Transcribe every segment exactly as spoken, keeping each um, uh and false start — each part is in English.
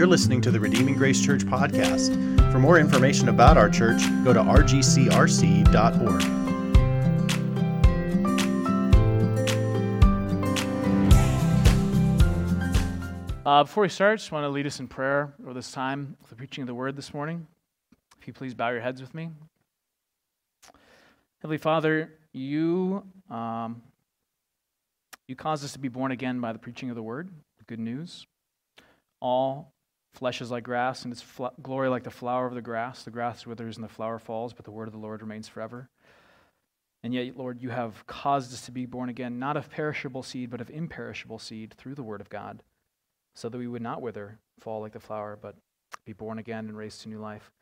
You're listening to the Redeeming Grace Church podcast. For more information about our church, go to r g c r c dot org. Uh, before we start, I just want to lead us in prayer over this time for the preaching of the Word this morning. If you please bow your heads with me. Heavenly Father, you um, you caused us to be born again by the preaching of the Word, the good news. All flesh is like grass, and its fl- glory like the flower of the grass. The grass withers and the flower falls, but the Word of the Lord remains forever. And yet, Lord, you have caused us to be born again, not of perishable seed, but of imperishable seed through the Word of God, so that we would not wither, fall like the flower, but be born again and raised to new life.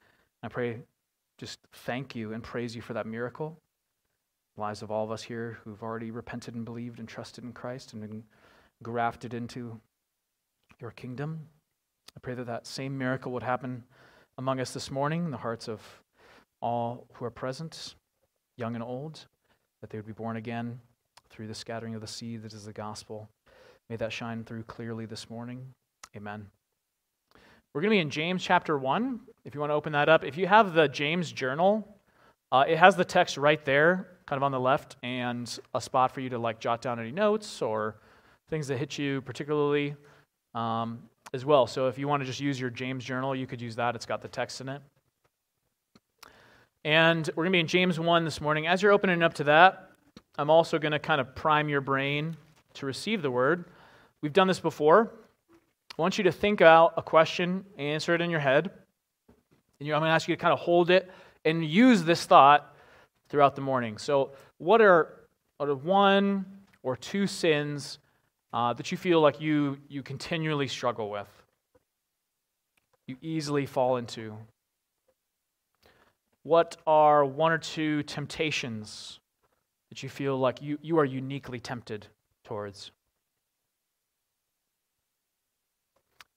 And I pray, just thank you and praise you for that miracle. The lives of all of us here who've already repented and believed and trusted in Christ and been grafted into your kingdom. I pray that that same miracle would happen among us this morning in the hearts of all who are present, young and old, that they would be born again through the scattering of the seed that is the gospel. May that shine through clearly this morning. Amen. We're going to be in James chapter one, if you want to open that up. If you have the James journal, uh, it has the text right there, kind of on the left, and a spot for you to like jot down any notes or things that hit you particularly um, as well. So if you want to just use your James journal, you could use that. It's got the text in it. And we're going to be in James one this morning. As you're opening up to that, I'm also going to kind of prime your brain to receive the word. We've done this before. I want you to think out a question, answer it in your head. And I'm going to ask you to kind of hold it and use this thought throughout the morning. So what are, what are one or two sins uh, that you feel like you, you continually struggle with? You easily fall into? What are one or two temptations that you feel like you, you are uniquely tempted towards?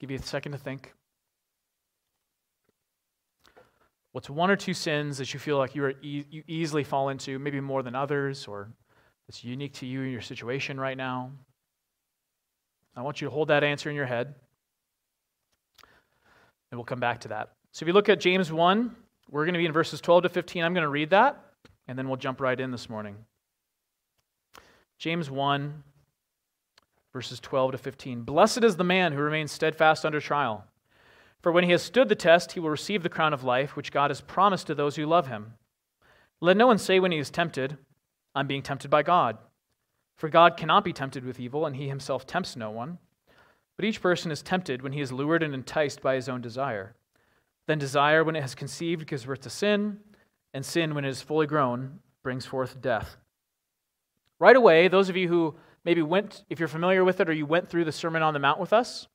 Give you a second to think. What's one or two sins that you feel like you are e- you easily fall into, maybe more than others, or it's unique to you in your situation right now? I want you to hold that answer in your head, and we'll come back to that. So if you look at James one, we're going to be in verses twelve to fifteen. I'm going to read that, and then we'll jump right in this morning. James one, verses twelve to fifteen. Blessed is the man who remains steadfast under trial. For when he has stood the test, he will receive the crown of life, which God has promised to those who love him. Let no one say when he is tempted, I'm being tempted by God. For God cannot be tempted with evil, and he himself tempts no one. But each person is tempted when he is lured and enticed by his own desire. Then desire, when it has conceived, gives birth to sin, and sin, when it is fully grown, brings forth death. Right away, those of you who maybe went, if you're familiar with it, or you went through the Sermon on the Mount with us,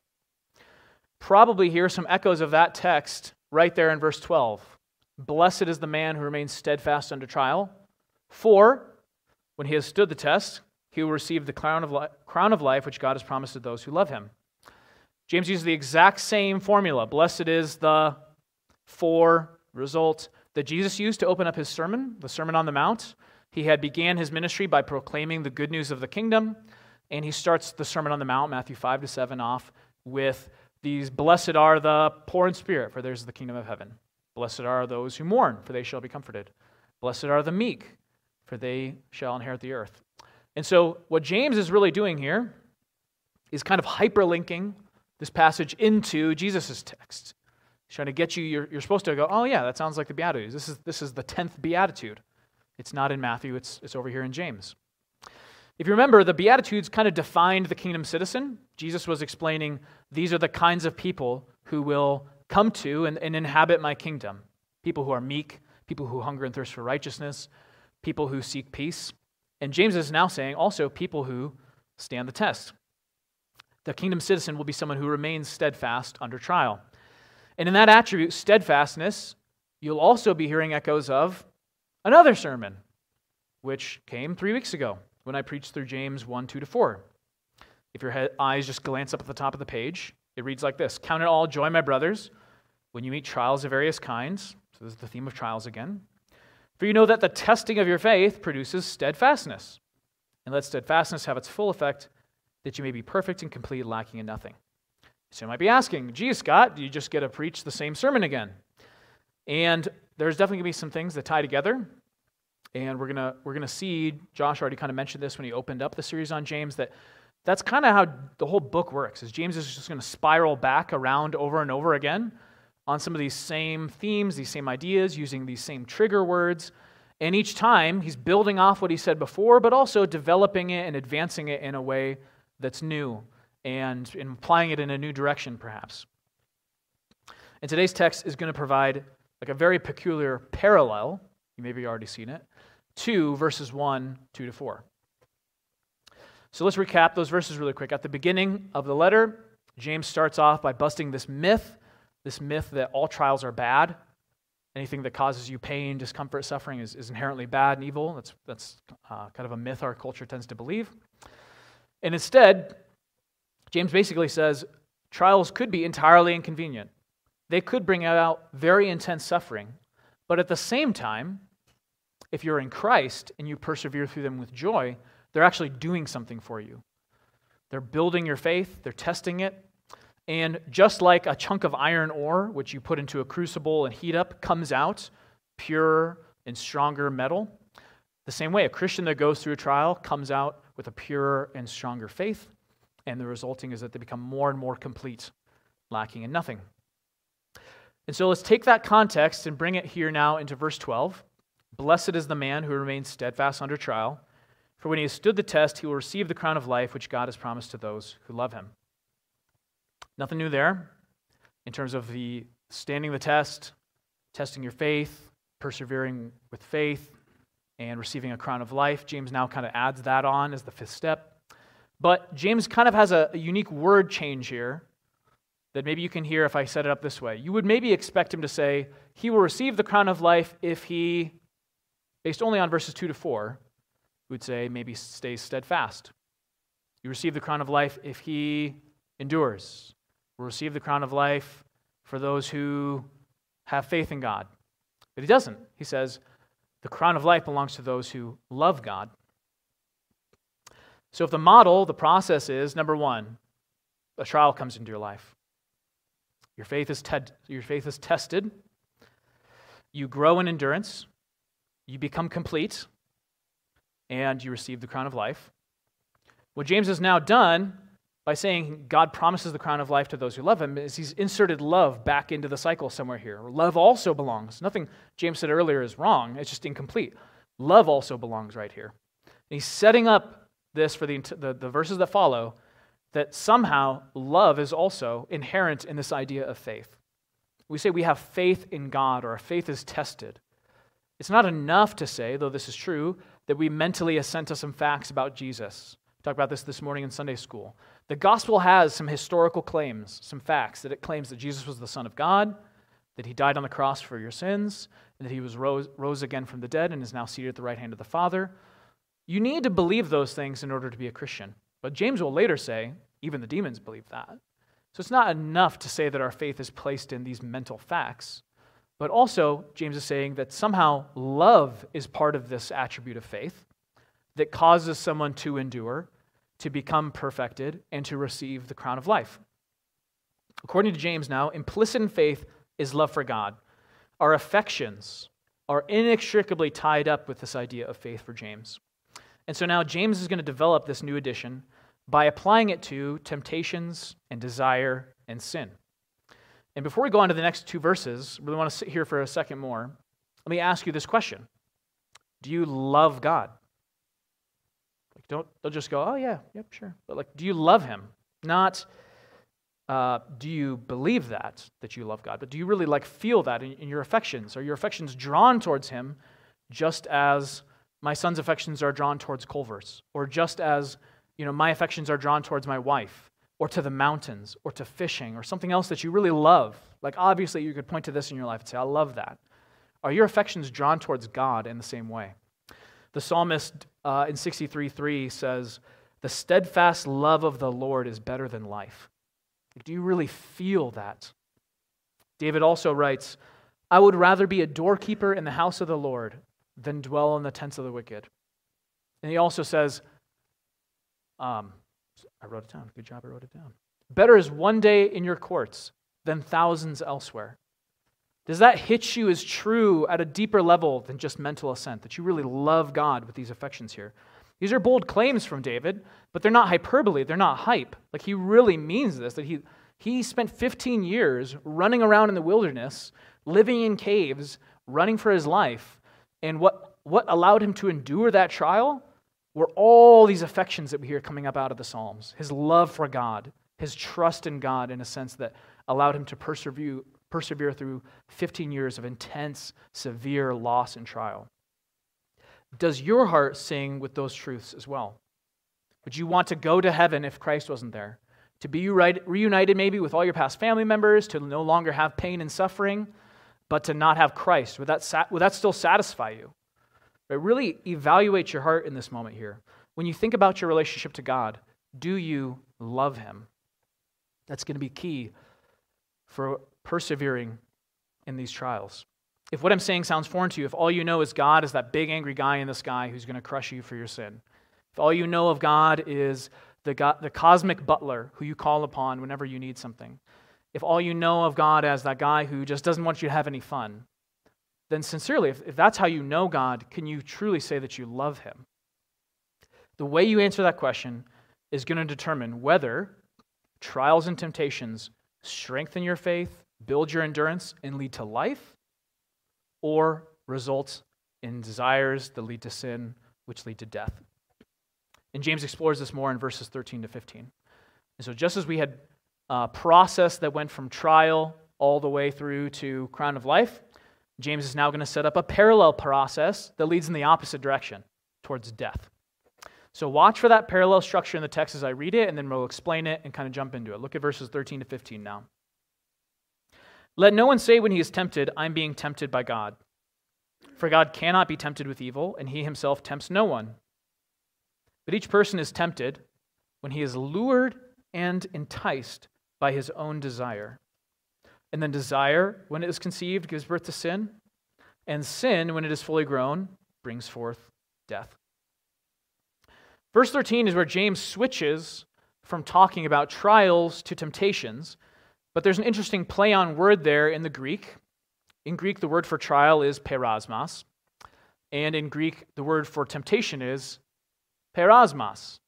probably hear some echoes of that text right there in verse twelve. Blessed is the man who remains steadfast under trial, for when he has stood the test, he will receive the crown of li- crown of life which God has promised to those who love him. James uses the exact same formula. Blessed is the for result that Jesus used to open up his sermon, the Sermon on the Mount. He had began his ministry by proclaiming the good news of the kingdom, and he starts the Sermon on the Mount, Matthew five to seven, off with these, blessed are the poor in spirit, for theirs is the kingdom of heaven. Blessed are those who mourn, for they shall be comforted. Blessed are the meek, for they shall inherit the earth. And so what James is really doing here is kind of hyperlinking this passage into Jesus' text. He's trying to get you, you're, you're supposed to go, oh yeah, that sounds like the Beatitudes. This is, this is the tenth Beatitude. It's not in Matthew, it's it's over here in James. If you remember, the Beatitudes kind of defined the kingdom citizen. Jesus was explaining, these are the kinds of people who will come to and, and inhabit my kingdom. People who are meek, people who hunger and thirst for righteousness, people who seek peace. And James is now saying also people who stand the test. The kingdom citizen will be someone who remains steadfast under trial. And in that attribute, steadfastness, you'll also be hearing echoes of another sermon, which came three weeks ago when I preached through James one, two to four. If your head, eyes just glance up at the top of the page, it reads like this. Count it all joy, my brothers, when you meet trials of various kinds. So this is the theme of trials again. For you know that the testing of your faith produces steadfastness. And let steadfastness have its full effect, that you may be perfect and complete, lacking in nothing. So you might be asking, geez, Scott, do you just get to preach the same sermon again? And there's definitely going to be some things that tie together. And we're going to we're going to see, Josh already kind of mentioned this when he opened up the series on James, that that's kind of how the whole book works, is James is just going to spiral back around over and over again on some of these same themes, these same ideas, using these same trigger words. And each time, he's building off what he said before, but also developing it and advancing it in a way that's new and applying it in a new direction, perhaps. And today's text is going to provide like a very peculiar parallel, you maybe already seen it, to verses one, two to four. So let's recap those verses really quick. At the beginning of the letter, James starts off by busting this myth, this myth that all trials are bad. Anything that causes you pain, discomfort, suffering is, is inherently bad and evil. That's, that's uh, kind of a myth our culture tends to believe. And instead, James basically says trials could be entirely inconvenient. They could bring about very intense suffering. But at the same time, if you're in Christ and you persevere through them with joy, they're actually doing something for you. They're building your faith, they're testing it, and just like a chunk of iron ore, which you put into a crucible and heat up, comes out pure and stronger metal, the same way a Christian that goes through a trial comes out with a purer and stronger faith, and the resulting is that they become more and more complete, lacking in nothing. And so let's take that context and bring it here now into verse twelve. Blessed is the man who remains steadfast under trial, for when he has stood the test, he will receive the crown of life which God has promised to those who love him. Nothing new there in terms of the standing the test, testing your faith, persevering with faith, and receiving a crown of life. James now kind of adds that on as the fifth step. But James kind of has a, a unique word change here that maybe you can hear if I set it up this way. You would maybe expect him to say, he will receive the crown of life if he, based only on verses two to four, would say maybe stays steadfast. You receive the crown of life if he endures. Will receive the crown of life for those who have faith in God. But he doesn't. He says, the crown of life belongs to those who love God. So if the model, the process is, number one, a trial comes into your life. Your faith is te- your faith is tested. You grow in endurance. You become complete. And you receive the crown of life. What James has now done by saying God promises the crown of life to those who love him, is he's inserted love back into the cycle somewhere here. Love also belongs. Nothing James said earlier is wrong. It's just incomplete. Love also belongs right here. And he's setting up this for the, the, the verses that follow, that somehow love is also inherent in this idea of faith. We say we have faith in God, or our faith is tested. It's not enough to say, though this is true, that we mentally assent to some facts about Jesus. We talked about this this morning in Sunday school. The gospel has some historical claims, some facts, that it claims that Jesus was the Son of God, that he died on the cross for your sins, and that he was rose, rose again from the dead and is now seated at the right hand of the Father. You need to believe those things in order to be a Christian. But James will later say, even the demons believe that. So it's not enough to say that our faith is placed in these mental facts, but also James is saying that somehow love is part of this attribute of faith that causes someone to endure, to become perfected, and to receive the crown of life. According to James now, implicit in faith is love for God. Our affections are inextricably tied up with this idea of faith for James. And so now James is going to develop this new addition by applying it to temptations and desire and sin. And before we go on to the next two verses, we really want to sit here for a second more. Let me ask you this question. Do you love God? Don't, they'll just go, oh, yeah, yep, sure. But, like, do you love him? Not uh, do you believe that, that you love God, but do you really, like, feel that in, in your affections? Are your affections drawn towards him just as my son's affections are drawn towards Culver's, or just as, you know, my affections are drawn towards my wife, or to the mountains, or to fishing, or something else that you really love? Like, obviously, you could point to this in your life and say, I love that. Are your affections drawn towards God in the same way? The psalmist uh, in sixty-three three says, the steadfast love of the Lord is better than life. Do you really feel that? David also writes, I would rather be a doorkeeper in the house of the Lord than dwell in the tents of the wicked. And he also says, um, I wrote it down. Good job, I wrote it down. Better is one day in your courts than thousands elsewhere. Does that hit you as true at a deeper level than just mental assent, that you really love God with these affections here? These are bold claims from David, but they're not hyperbole. They're not hype. Like, he really means this, that he, he spent fifteen years running around in the wilderness, living in caves, running for his life. And what, what allowed him to endure that trial were all these affections that we hear coming up out of the Psalms. His love for God, his trust in God, in a sense that allowed him to persevere, persevere through fifteen years of intense, severe loss and trial. Does your heart sing with those truths as well? Would you want to go to heaven if Christ wasn't there? To be reunited maybe with all your past family members, to no longer have pain and suffering, but to not have Christ? Would that, sat- would that still satisfy you? But really evaluate your heart in this moment here. When you think about your relationship to God, do you love Him? That's going to be key for persevering in these trials. If what I'm saying sounds foreign to you, if all you know is God is that big angry guy in the sky who's going to crush you for your sin, if all you know of God is the God, the cosmic butler who you call upon whenever you need something, if all you know of God as that guy who just doesn't want you to have any fun, then sincerely, if, if that's how you know God, can you truly say that you love Him? The way you answer that question is going to determine whether trials and temptations strengthen your faith, build your endurance, and lead to life, or results in desires that lead to sin, which lead to death. And James explores this more in verses thirteen to fifteen. And so just as we had a process that went from trial all the way through to crown of life, James is now going to set up a parallel process that leads in the opposite direction, towards death. So watch for that parallel structure in the text as I read it, and then we'll explain it and kind of jump into it. Look at verses thirteen to fifteen now. Let no one say when he is tempted, I'm being tempted by God. For God cannot be tempted with evil, and he himself tempts no one. But each person is tempted when he is lured and enticed by his own desire. And then desire, when it is conceived, gives birth to sin. And sin, when it is fully grown, brings forth death. Verse thirteen is where James switches from talking about trials to temptations, but there's an interesting play on word there in the Greek. In Greek, the word for trial is perasmos, and in Greek, the word for temptation is perasmos.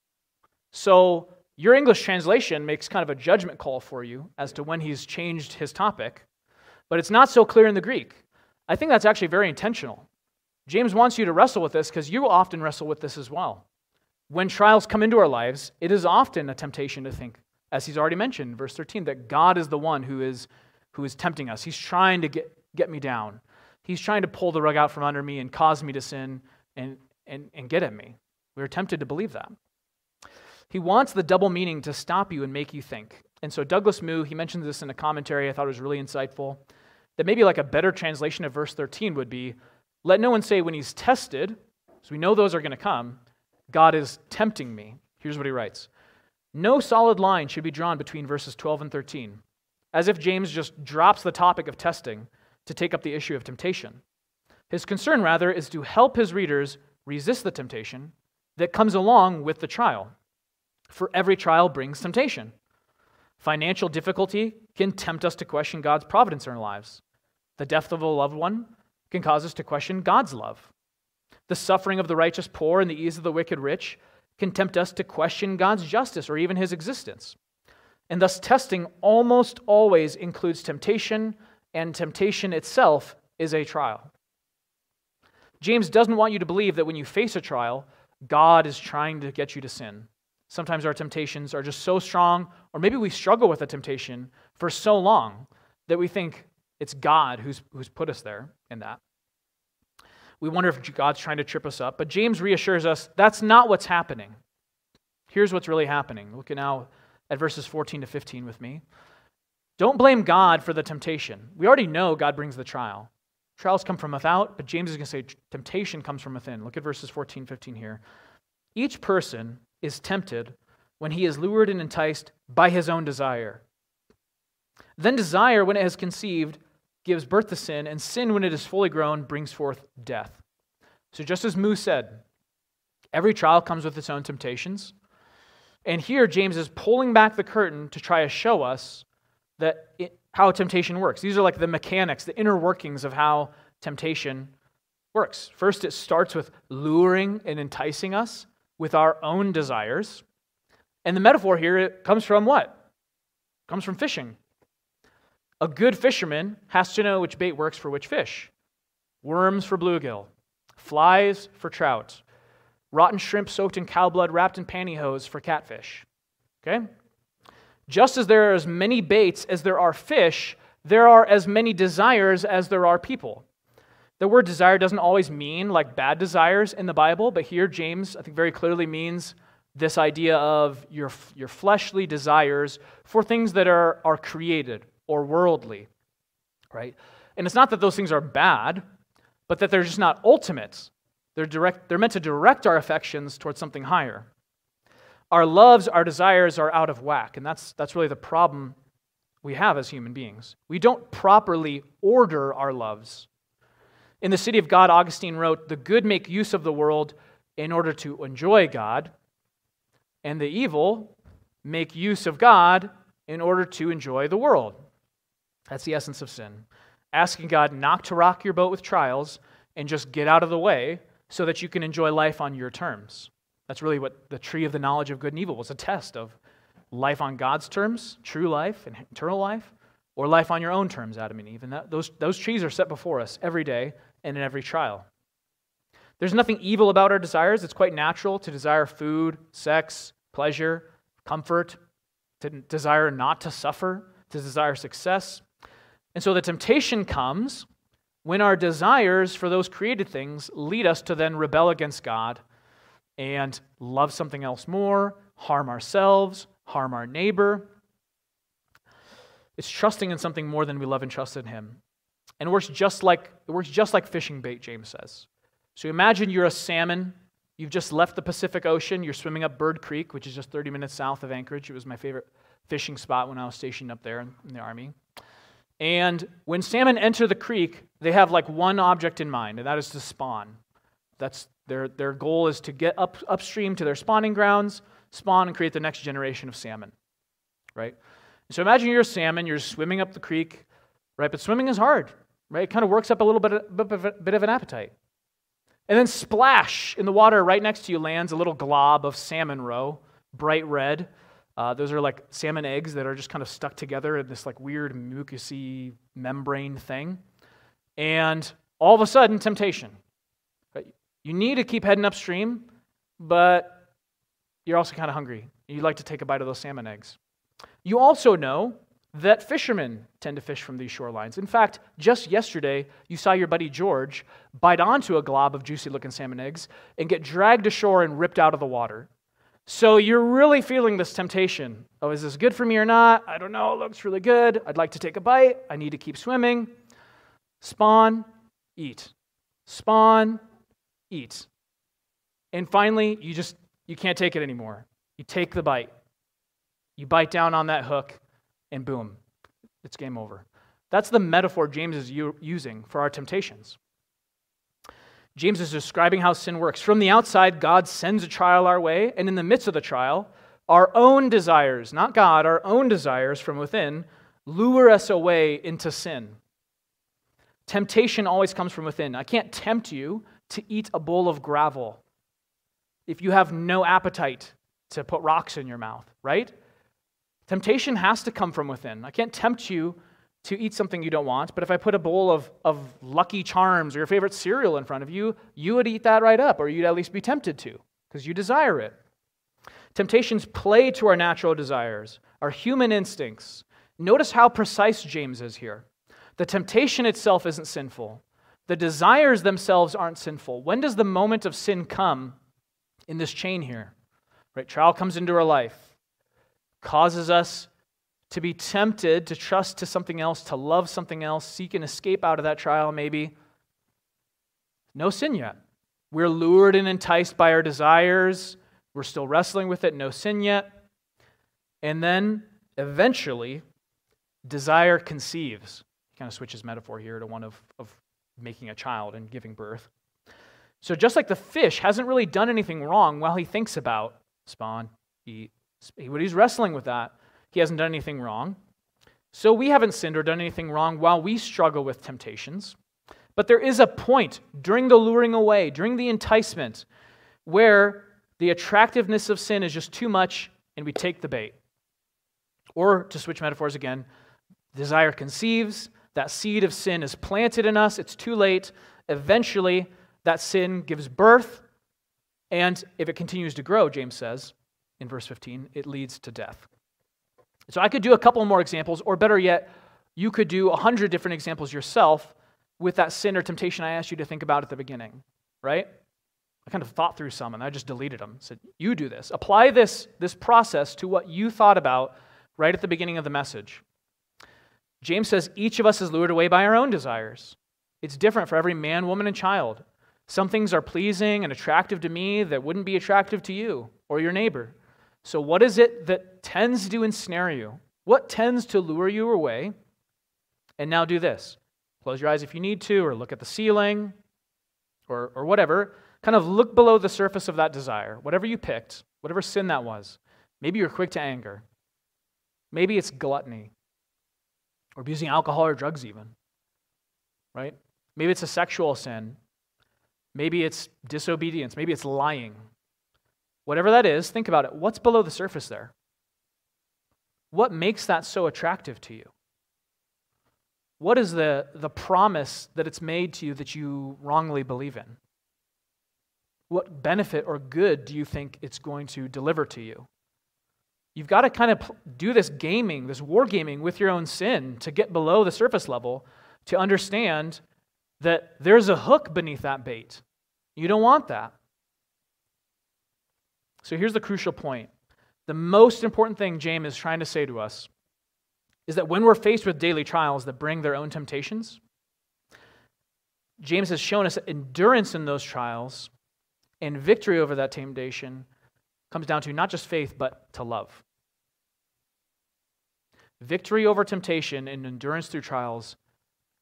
So your English translation makes kind of a judgment call for you as to when he's changed his topic, but it's not so clear in the Greek. I think that's actually very intentional. James wants you to wrestle with this because you often wrestle with this as well. When trials come into our lives, it is often a temptation to think, as he's already mentioned in verse thirteen, that God is the one who is who is tempting us. He's trying to get, get me down. He's trying to pull the rug out from under me and cause me to sin and, and, and get at me. We're tempted to believe that. He wants the double meaning to stop you and make you think. And so Douglas Moo, he mentions this in a commentary I thought it was really insightful, that maybe like a better translation of verse thirteen would be, let no one say when he's tested, so we know those are going to come, God is tempting me. Here's what he writes. No solid line should be drawn between verses twelve and thirteen, as if James just drops the topic of testing to take up the issue of temptation. His concern, rather, is to help his readers resist the temptation that comes along with the trial. For every trial brings temptation. Financial difficulty can tempt us to question God's providence in our lives. The death of a loved one can cause us to question God's love. The suffering of the righteous poor and the ease of the wicked rich can tempt us to question God's justice or even his existence. And thus testing almost always includes temptation, and temptation itself is a trial. James doesn't want you to believe that when you face a trial, God is trying to get you to sin. Sometimes our temptations are just so strong, or maybe we struggle with a temptation for so long that we think it's God who's, who's put us there in that. We wonder if God's trying to trip us up, but James reassures us that's not what's happening. Here's what's really happening. Look now at verses fourteen to fifteen with me. Don't blame God for the temptation. We already know God brings the trial. Trials come from without, but James is going to say temptation comes from within. Look at verses fourteen, fifteen here. Each person is tempted when he is lured and enticed by his own desire. Then desire, when it has conceived, gives birth to sin, and sin, when it is fully grown, brings forth death. So just as Moo said, every trial comes with its own temptations. And here James is pulling back the curtain to try to show us that it, how temptation works. These are like the mechanics, the inner workings of how temptation works. First, it starts with luring and enticing us with our own desires. And the metaphor here, it comes from what? It comes from fishing. A good fisherman has to know which bait works for which fish. Worms for bluegill, flies for trout, rotten shrimp soaked in cow blood wrapped in pantyhose for catfish. Okay? Just as there are as many baits as there are fish, there are as many desires as there are people. The word desire doesn't always mean like bad desires in the Bible, but here James, I think, very clearly means this idea of your, your fleshly desires for things that are, are created or worldly, right? And it's not that those things are bad, but that they're just not ultimate. They're direct, they're meant to direct our affections towards something higher. Our loves, our desires are out of whack, and that's, that's really the problem we have as human beings. We don't properly order our loves. In the City of God, Augustine wrote, "The good make use of the world in order to enjoy God, and the evil make use of God in order to enjoy the world." That's the essence of sin. Asking God not to rock your boat with trials and just get out of the way so that you can enjoy life on your terms. That's really what the tree of the knowledge of good and evil was, a test of life on God's terms, true life and eternal life, or life on your own terms, Adam and Eve. And that, those, those trees are set before us every day and in every trial. There's nothing evil about our desires. It's quite natural to desire food, sex, pleasure, comfort, to desire not to suffer, to desire success. And so the temptation comes when our desires for those created things lead us to then rebel against God and love something else more, harm ourselves, harm our neighbor. It's trusting in something more than we love and trust in Him. And it works just like, it works just like fishing bait, James says. So imagine you're a salmon. You've just left the Pacific Ocean. You're swimming up Bird Creek, which is just thirty minutes south of Anchorage. It was my favorite fishing spot when I was stationed up there in the Army. And when salmon enter the creek, they have like one object in mind, and that is to spawn. That's their, their goal is to get up upstream to their spawning grounds, spawn, and create the next generation of salmon, right? So imagine you're a salmon, you're swimming up the creek, right? But swimming is hard, right? It kind of works up a little bit of, bit of an appetite. And then splash, in the water right next to you lands a little glob of salmon roe, bright red. Uh, those are like salmon eggs that are just kind of stuck together in this like weird mucousy membrane thing. And all of a sudden, temptation. You need to keep heading upstream, but you're also kind of hungry. You'd like to take a bite of those salmon eggs. You also know that fishermen tend to fish from these shorelines. In fact, just yesterday, you saw your buddy George bite onto a glob of juicy-looking salmon eggs and get dragged ashore and ripped out of the water. So you're really feeling this temptation. Oh, is this good for me or not? I don't know. It looks really good. I'd like to take a bite. I need to keep swimming. Spawn, eat. Spawn, eat. And finally, you just, you can't take it anymore. You take the bite. You bite down on that hook, and boom, it's game over. That's the metaphor James is u- using for our temptations. James is describing how sin works. From the outside, God sends a trial our way, and in the midst of the trial, our own desires, not God, our own desires from within, lure us away into sin. Temptation always comes from within. I can't tempt you to eat a bowl of gravel if you have no appetite to put rocks in your mouth, right? Temptation has to come from within. I can't tempt you to eat something you don't want, but if I put a bowl of, of Lucky Charms or your favorite cereal in front of you, you would eat that right up, or you'd at least be tempted to, because you desire it. Temptations play to our natural desires, our human instincts. Notice how precise James is here. The temptation itself isn't sinful. The desires themselves aren't sinful. When does the moment of sin come in this chain here? Right? Trial comes into our life, causes us to be tempted to trust to something else, to love something else, seek an escape out of that trial maybe. No sin yet. We're lured and enticed by our desires. We're still wrestling with it. No sin yet. And then eventually, desire conceives. Kind of switches metaphor here to one of, of making a child and giving birth. So just like the fish hasn't really done anything wrong while he thinks about spawn, eat, But he's wrestling with that. He hasn't done anything wrong. So we haven't sinned or done anything wrong while we struggle with temptations. But there is a point during the luring away, during the enticement, where the attractiveness of sin is just too much and we take the bait. Or, to switch metaphors again, desire conceives, that seed of sin is planted in us, it's too late. Eventually, that sin gives birth, and if it continues to grow, James says in verse fifteen, it leads to death. So I could do a couple more examples, or better yet, you could do a hundred different examples yourself with that sin or temptation I asked you to think about at the beginning, right? I kind of thought through some, and I just deleted them. I said, you do this. Apply this, this process to what you thought about right at the beginning of the message. James says each of us is lured away by our own desires. It's different for every man, woman, and child. Some things are pleasing and attractive to me that wouldn't be attractive to you or your neighbor. So what is it that tends to ensnare you? What tends to lure you away? And now do this. Close your eyes if you need to, or look at the ceiling, or, or whatever. Kind of look below the surface of that desire, whatever you picked, whatever sin that was. Maybe you're quick to anger. Maybe it's gluttony, or abusing alcohol or drugs even, right? Maybe it's a sexual sin. Maybe it's disobedience. Maybe it's lying. Whatever that is, think about it. What's below the surface there? What makes that so attractive to you? What is the, the promise that it's made to you that you wrongly believe in? What benefit or good do you think it's going to deliver to you? You've got to kind of do this gaming, this war gaming with your own sin to get below the surface level to understand that there's a hook beneath that bait. You don't want that. So here's the crucial point. The most important thing James is trying to say to us is that when we're faced with daily trials that bring their own temptations, James has shown us that endurance in those trials and victory over that temptation comes down to not just faith, but to love. Victory over temptation and endurance through trials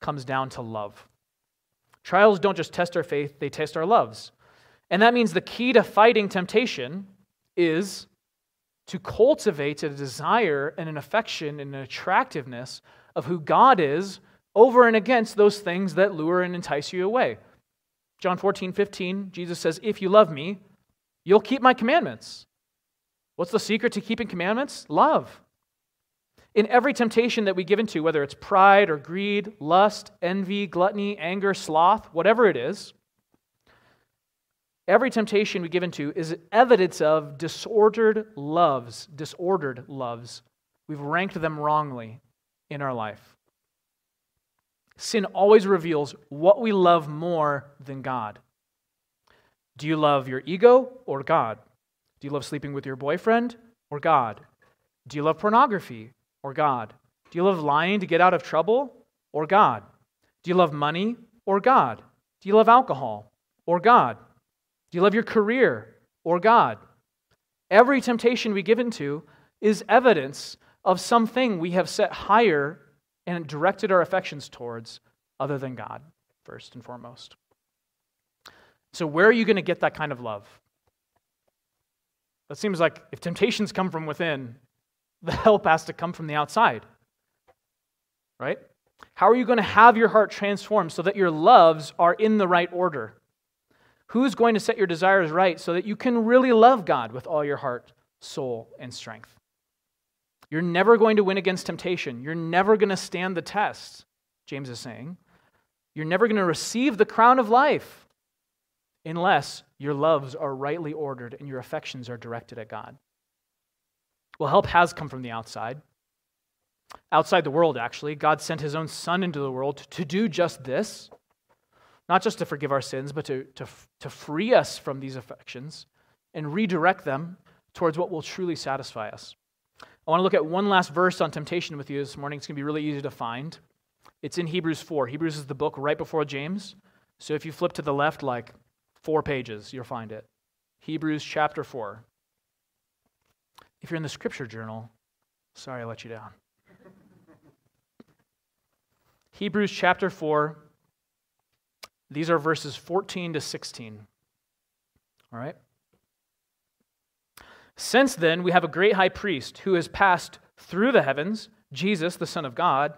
comes down to love. Trials don't just test our faith, they test our loves. And that means the key to fighting temptation is to cultivate a desire and an affection and an attractiveness of who God is over and against those things that lure and entice you away. John fourteen fifteen, Jesus says, "If you love me, you'll keep my commandments." What's the secret to keeping commandments? Love. In every temptation that we give into, whether it's pride or greed, lust, envy, gluttony, anger, sloth, whatever it is, every temptation we give into is evidence of disordered loves, disordered loves. We've ranked them wrongly in our life. Sin always reveals what we love more than God. Do you love your ego or God? Do you love sleeping with your boyfriend or God? Do you love pornography or God? Do you love lying to get out of trouble or God? Do you love money or God? Do you love alcohol or God? Do you love your career or God? Every temptation we give into is evidence of something we have set higher and directed our affections towards other than God, first and foremost. So where are you going to get that kind of love? That seems like if temptations come from within, the help has to come from the outside, right? How are you going to have your heart transformed so that your loves are in the right order? Who's going to set your desires right so that you can really love God with all your heart, soul, and strength? You're never going to win against temptation. You're never going to stand the test, James is saying. You're never going to receive the crown of life unless your loves are rightly ordered and your affections are directed at God. Well, help has come from the outside. Outside the world, actually. God sent his own Son into the world to do just this. Not just to forgive our sins, but to, to, to free us from these affections and redirect them towards what will truly satisfy us. I want to look at one last verse on temptation with you this morning. It's going to be really easy to find. It's in Hebrews four. Hebrews is the book right before James. So if you flip to the left like four pages, you'll find it. Hebrews chapter four. If you're in the scripture journal, sorry I let you down. Hebrews chapter four. These are verses fourteen to sixteen. All right? Since then, we have a great high priest who has passed through the heavens, Jesus, the Son of God.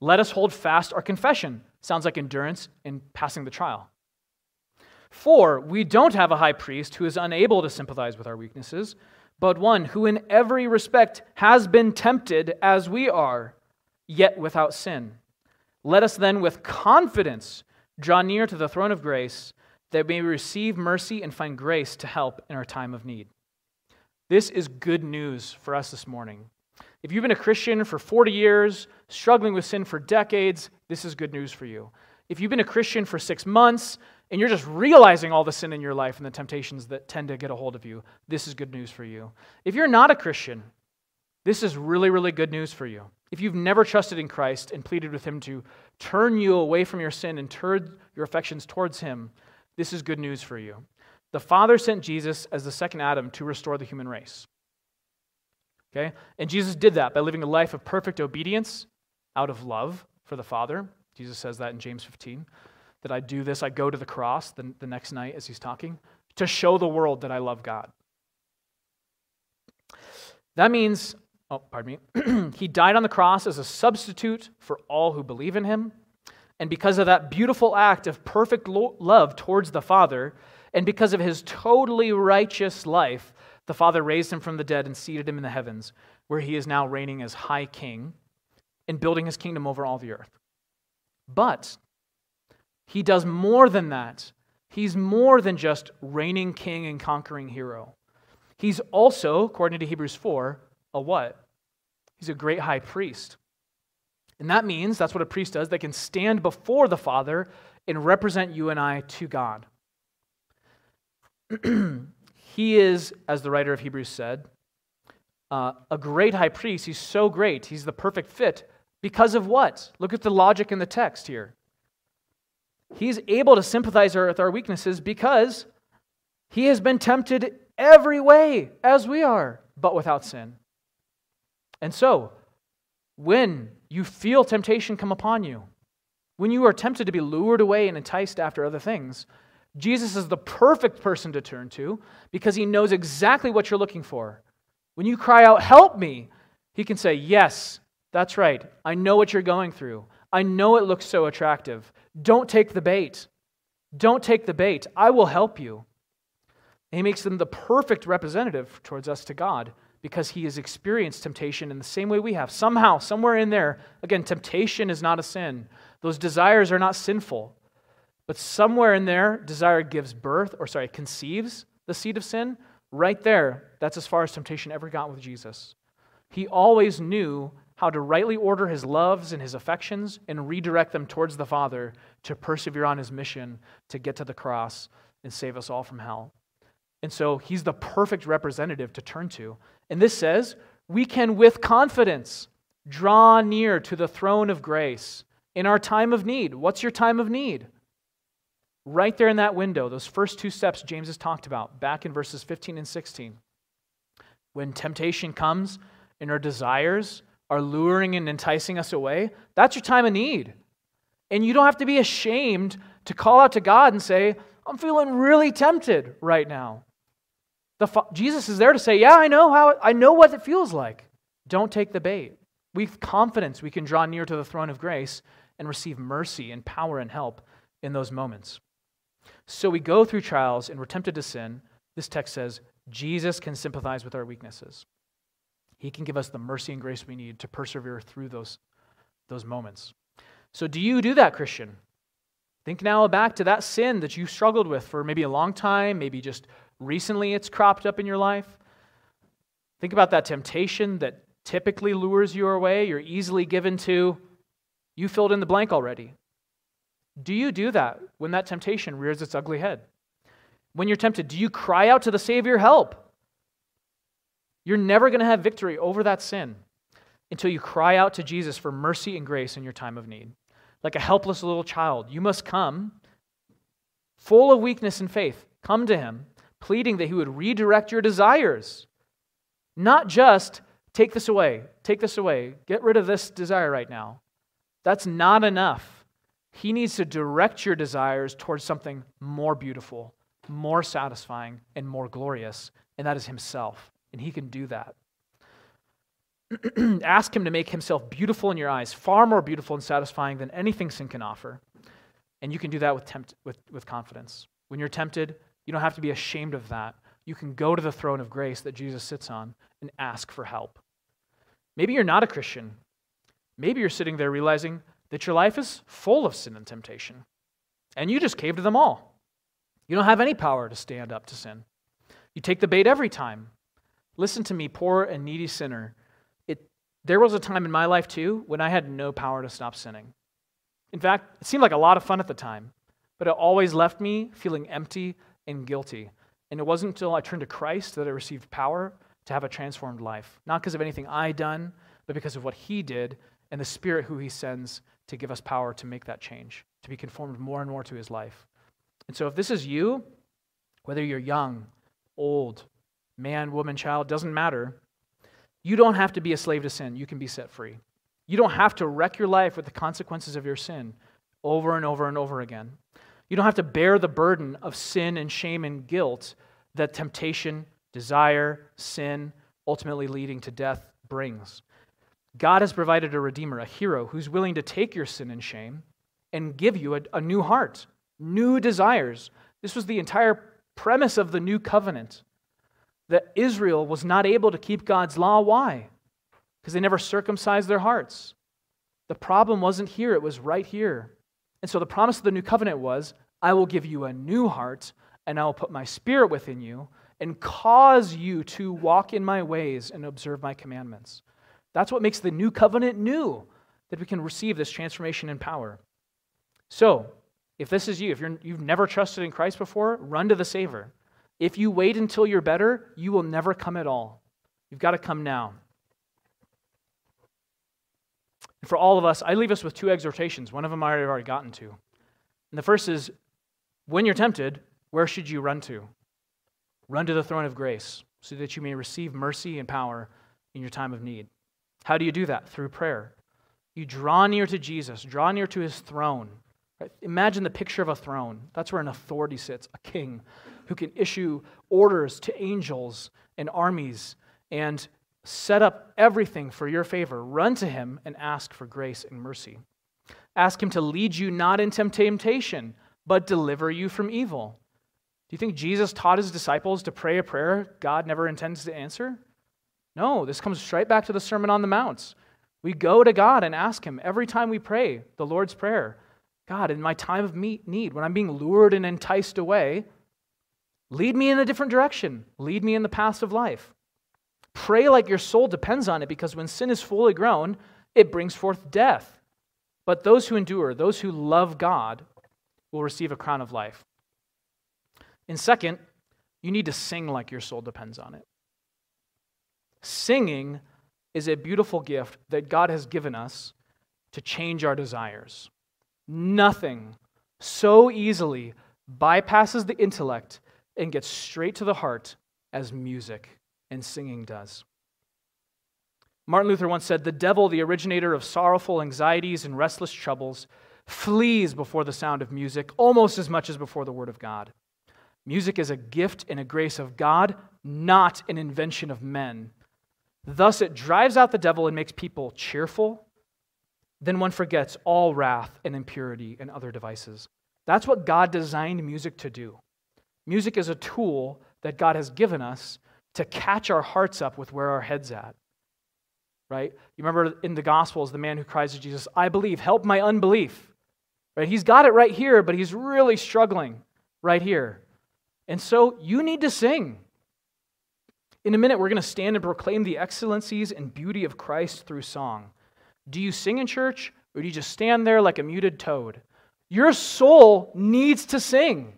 Let us hold fast our confession. Sounds like endurance in passing the trial. For we don't have a high priest who is unable to sympathize with our weaknesses, but one who in every respect has been tempted as we are, yet without sin. Let us then with confidence draw near to the throne of grace, that we may receive mercy and find grace to help in our time of need. This is good news for us this morning. If you've been a Christian for forty years, struggling with sin for decades, this is good news for you. If you've been a Christian for six months, and you're just realizing all the sin in your life and the temptations that tend to get a hold of you, this is good news for you. If you're not a Christian, this is really, really good news for you. If you've never trusted in Christ and pleaded with Him to turn you away from your sin and turn your affections towards Him, this is good news for you. The Father sent Jesus as the second Adam to restore the human race. Okay? And Jesus did that by living a life of perfect obedience out of love for the Father. Jesus says that in James fifteen, that I do this, I go to the cross the, the next night as he's talking, to show the world that I love God. That means, oh, pardon me, he died on the cross as a substitute for all who believe in him. And because of that beautiful act of perfect lo- love towards the Father, and because of his totally righteous life, the Father raised him from the dead and seated him in the heavens, where he is now reigning as high king and building his kingdom over all the earth. But he does more than that. He's more than just reigning king and conquering hero. He's also, according to Hebrews four, a what? He's a great high priest. And that means, that's what a priest does, they can stand before the Father and represent you and I to God. He is, as the writer of Hebrews said, uh, a great high priest. He's so great. He's the perfect fit. Because of what? Look at the logic in the text here. He's able to sympathize with our weaknesses because he has been tempted every way as we are, but without sin. And so, when you feel temptation come upon you, when you are tempted to be lured away and enticed after other things, Jesus is the perfect person to turn to because he knows exactly what you're looking for. When you cry out, help me, he can say, yes, that's right. I know what you're going through. I know it looks so attractive. Don't take the bait. Don't take the bait. I will help you. And he makes them the perfect representative towards us to God because he has experienced temptation in the same way we have. Somehow, somewhere in there, again, temptation is not a sin. Those desires are not sinful. But somewhere in there, desire gives birth, or sorry, conceives the seed of sin. Right there, that's as far as temptation ever got with Jesus. He always knew how to rightly order his loves and his affections and redirect them towards the Father to persevere on his mission to get to the cross and save us all from hell. And so he's the perfect representative to turn to. And this says, we can with confidence draw near to the throne of grace in our time of need. What's your time of need? Right there in that window, those first two steps James has talked about back in verses fifteen and sixteen. When temptation comes and our desires are luring and enticing us away, that's your time of need. And you don't have to be ashamed to call out to God and say, I'm feeling really tempted right now. The fa- Jesus is there to say, yeah, I know how, I know what it feels like. Don't take the bait. With confidence, we can draw near to the throne of grace and receive mercy and power and help in those moments. So we go through trials and we're tempted to sin. This text says, Jesus can sympathize with our weaknesses. He can give us the mercy and grace we need to persevere through those, those moments. So do you do that, Christian? Think now back to that sin that you struggled with for maybe a long time, maybe just recently it's cropped up in your life. Think about that temptation that typically lures you away, you're easily given to, you filled in the blank already. Do you do that when that temptation rears its ugly head? When you're tempted, do you cry out to the Savior, help? You're never going to have victory over that sin until you cry out to Jesus for mercy and grace in your time of need. Like a helpless little child, you must come full of weakness and faith. Come to him, pleading that he would redirect your desires. Not just, take this away, take this away, get rid of this desire right now. That's not enough. He needs to direct your desires towards something more beautiful, more satisfying, and more glorious and that is himself. And he can do that. Ask him to make himself beautiful in your eyes, far more beautiful and satisfying than anything sin can offer. And you can do that with, tempt, with, with confidence. When you're tempted, you don't have to be ashamed of that. You can go to the throne of grace that Jesus sits on and ask for help. Maybe you're not a Christian. Maybe you're sitting there realizing that your life is full of sin and temptation, and you just cave to them all. You don't have any power to stand up to sin. You take the bait every time. Listen to me, poor and needy sinner. It, there was a time in my life, too, when I had no power to stop sinning. In fact, it seemed like a lot of fun at the time, but it always left me feeling empty and guilty. And it wasn't until I turned to Christ that I received power to have a transformed life, not because of anything I done, but because of what he did and the Spirit who he sends to give us power to make that change, to be conformed more and more to his life. And so if this is you, whether you're young, old, man, woman, child, doesn't matter, you don't have to be a slave to sin. You can be set free. You don't have to wreck your life with the consequences of your sin over and over and over again. You don't have to bear the burden of sin and shame and guilt that temptation, desire, sin, ultimately leading to death, brings. God has provided a redeemer, a hero, who's willing to take your sin and shame and give you a, a new heart, new desires. This was the entire premise of the new covenant, that Israel was not able to keep God's law. Why? Because they never circumcised their hearts. The problem wasn't here, it was right here. And so the promise of the new covenant was, I will give you a new heart, and I will put my Spirit within you, and cause you to walk in my ways and observe my commandments. That's what makes the new covenant new, that we can receive this transformation and power. So, if this is you, if you're, you've never trusted in Christ before, run to the Savior. If you wait until you're better, you will never come at all. You've got to come now. And for all of us, I leave us with two exhortations. One of them I've already gotten to. And the first is, when you're tempted, where should you run to? Run to the throne of grace so that you may receive mercy and power in your time of need. How do you do that? Through prayer. You draw near to Jesus, draw near to his throne. Right? Imagine the picture of a throne. That's where an authority sits, a king who can issue orders to angels and armies and set up everything for your favor. Run to him and ask for grace and mercy. Ask him to lead you not into temptation, but deliver you from evil. Do you think Jesus taught his disciples to pray a prayer God never intends to answer? No, this comes straight back to the Sermon on the Mount. We go to God and ask him every time we pray the Lord's Prayer. God, in my time of need, when I'm being lured and enticed away, lead me in a different direction. Lead me in the paths of life. Pray like your soul depends on it, because when sin is fully grown, it brings forth death. But those who endure, those who love God, will receive a crown of life. And second, you need to sing like your soul depends on it. Singing is a beautiful gift that God has given us to change our desires. Nothing so easily bypasses the intellect and gets straight to the heart as music and singing does. Martin Luther once said, "The devil, the originator of sorrowful anxieties and restless troubles, flees before the sound of music almost as much as before the word of God." Music is a gift and a grace of God, not an invention of men. Thus it drives out the devil and makes people cheerful. Then one forgets all wrath and impurity and other devices. That's what God designed music to do. Music is a tool that God has given us to catch our hearts up with where our head's at. Right? You remember in the Gospels, the man who cries to Jesus, "I believe, help my unbelief." Right? He's got it right here, but he's really struggling right here. And so you need to sing. In a minute, we're going to stand and proclaim the excellencies and beauty of Christ through song. Do you sing in church, or do you just stand there like a muted toad? Your soul needs to sing.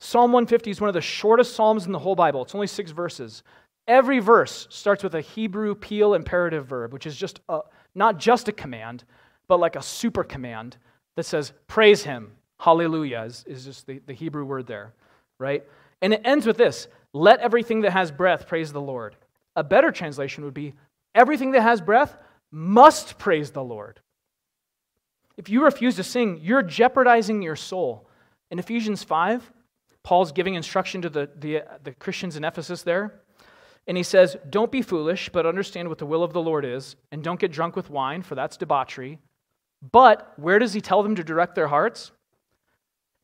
Psalm one fifty is one of the shortest psalms in the whole Bible. It's only six verses. Every verse starts with a Hebrew peel imperative verb, which is just a, not just a command, but like a super command that says, praise him. Hallelujah is, is just the, the Hebrew word there. Right? And it ends with this, let everything that has breath praise the Lord. A better translation would be, everything that has breath must praise the Lord. If you refuse to sing, you're jeopardizing your soul. In Ephesians five, Paul's giving instruction to the, the, the Christians in Ephesus there. And he says, don't be foolish, but understand what the will of the Lord is, and don't get drunk with wine, for that's debauchery. But where does he tell them to direct their hearts?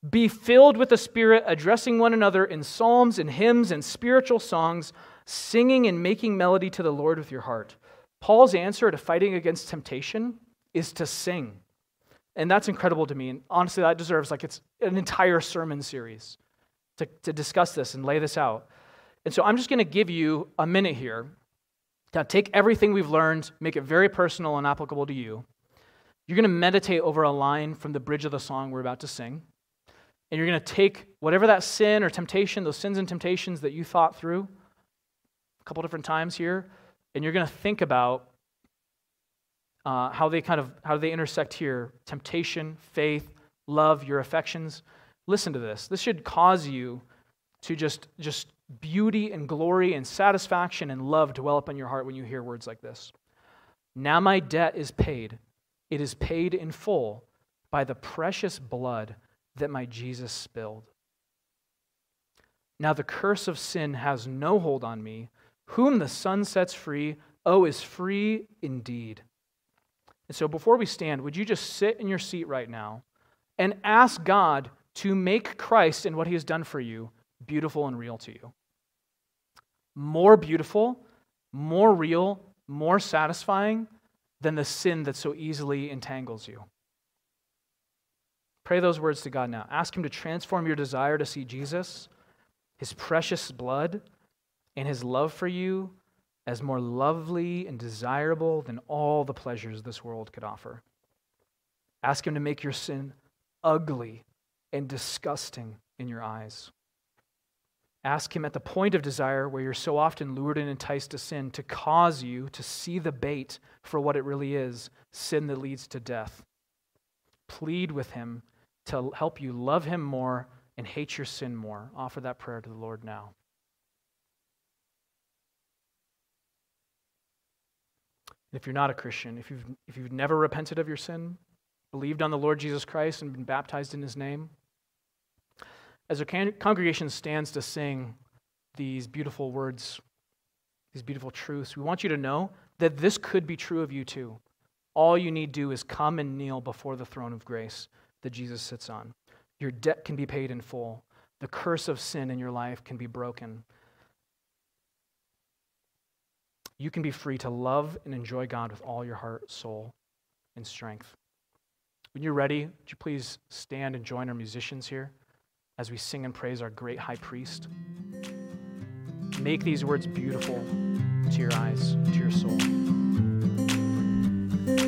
Be filled with the Spirit, addressing one another in psalms and hymns and spiritual songs, singing and making melody to the Lord with your heart. Paul's answer to fighting against temptation is to sing. And that's incredible to me. And honestly, that deserves like it's an entire sermon series to, to discuss this and lay this out. And so I'm just going to give you a minute here to take everything we've learned, make it very personal and applicable to you. You're going to meditate over a line from the bridge of the song we're about to sing. And you're going to take whatever that sin or temptation, those sins and temptations that you thought through a couple different times here, and you're going to think about uh, how they kind of, how they intersect here. Temptation, faith, love, your affections. Listen to this. This should cause you to just, just, beauty and glory and satisfaction and love dwell up in your heart when you hear words like this. Now my debt is paid. It is paid in full by the precious blood that my Jesus spilled. Now the curse of sin has no hold on me. Whom the Son sets free, oh, is free indeed. And so before we stand, would you just sit in your seat right now and ask God to make Christ and what he has done for you beautiful and real to you. More beautiful, more real, more satisfying than the sin that so easily entangles you. Pray those words to God now. Ask him to transform your desire to see Jesus, his precious blood, and his love for you as more lovely and desirable than all the pleasures this world could offer. Ask him to make your sin ugly and disgusting in your eyes. Ask him at the point of desire where you're so often lured and enticed to sin to cause you to see the bait for what it really is, sin that leads to death. Plead with him to help you love him more and hate your sin more. Offer that prayer to the Lord now. And if you're not a Christian, if you've, if you've never repented of your sin, believed on the Lord Jesus Christ and been baptized in his name, as our congregation stands to sing these beautiful words, these beautiful truths, we want you to know that this could be true of you too. All you need to do is come and kneel before the throne of grace that Jesus sits on. Your debt can be paid in full. The curse of sin in your life can be broken. You can be free to love and enjoy God with all your heart, soul, and strength. When you're ready, would you please stand and join our musicians here as we sing and praise our great high priest. Make these words beautiful to your eyes, to your soul.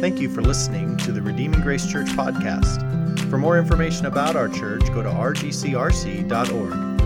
Thank you for listening to the Redeeming Grace Church podcast. For more information about our church, go to r g c r c dot org.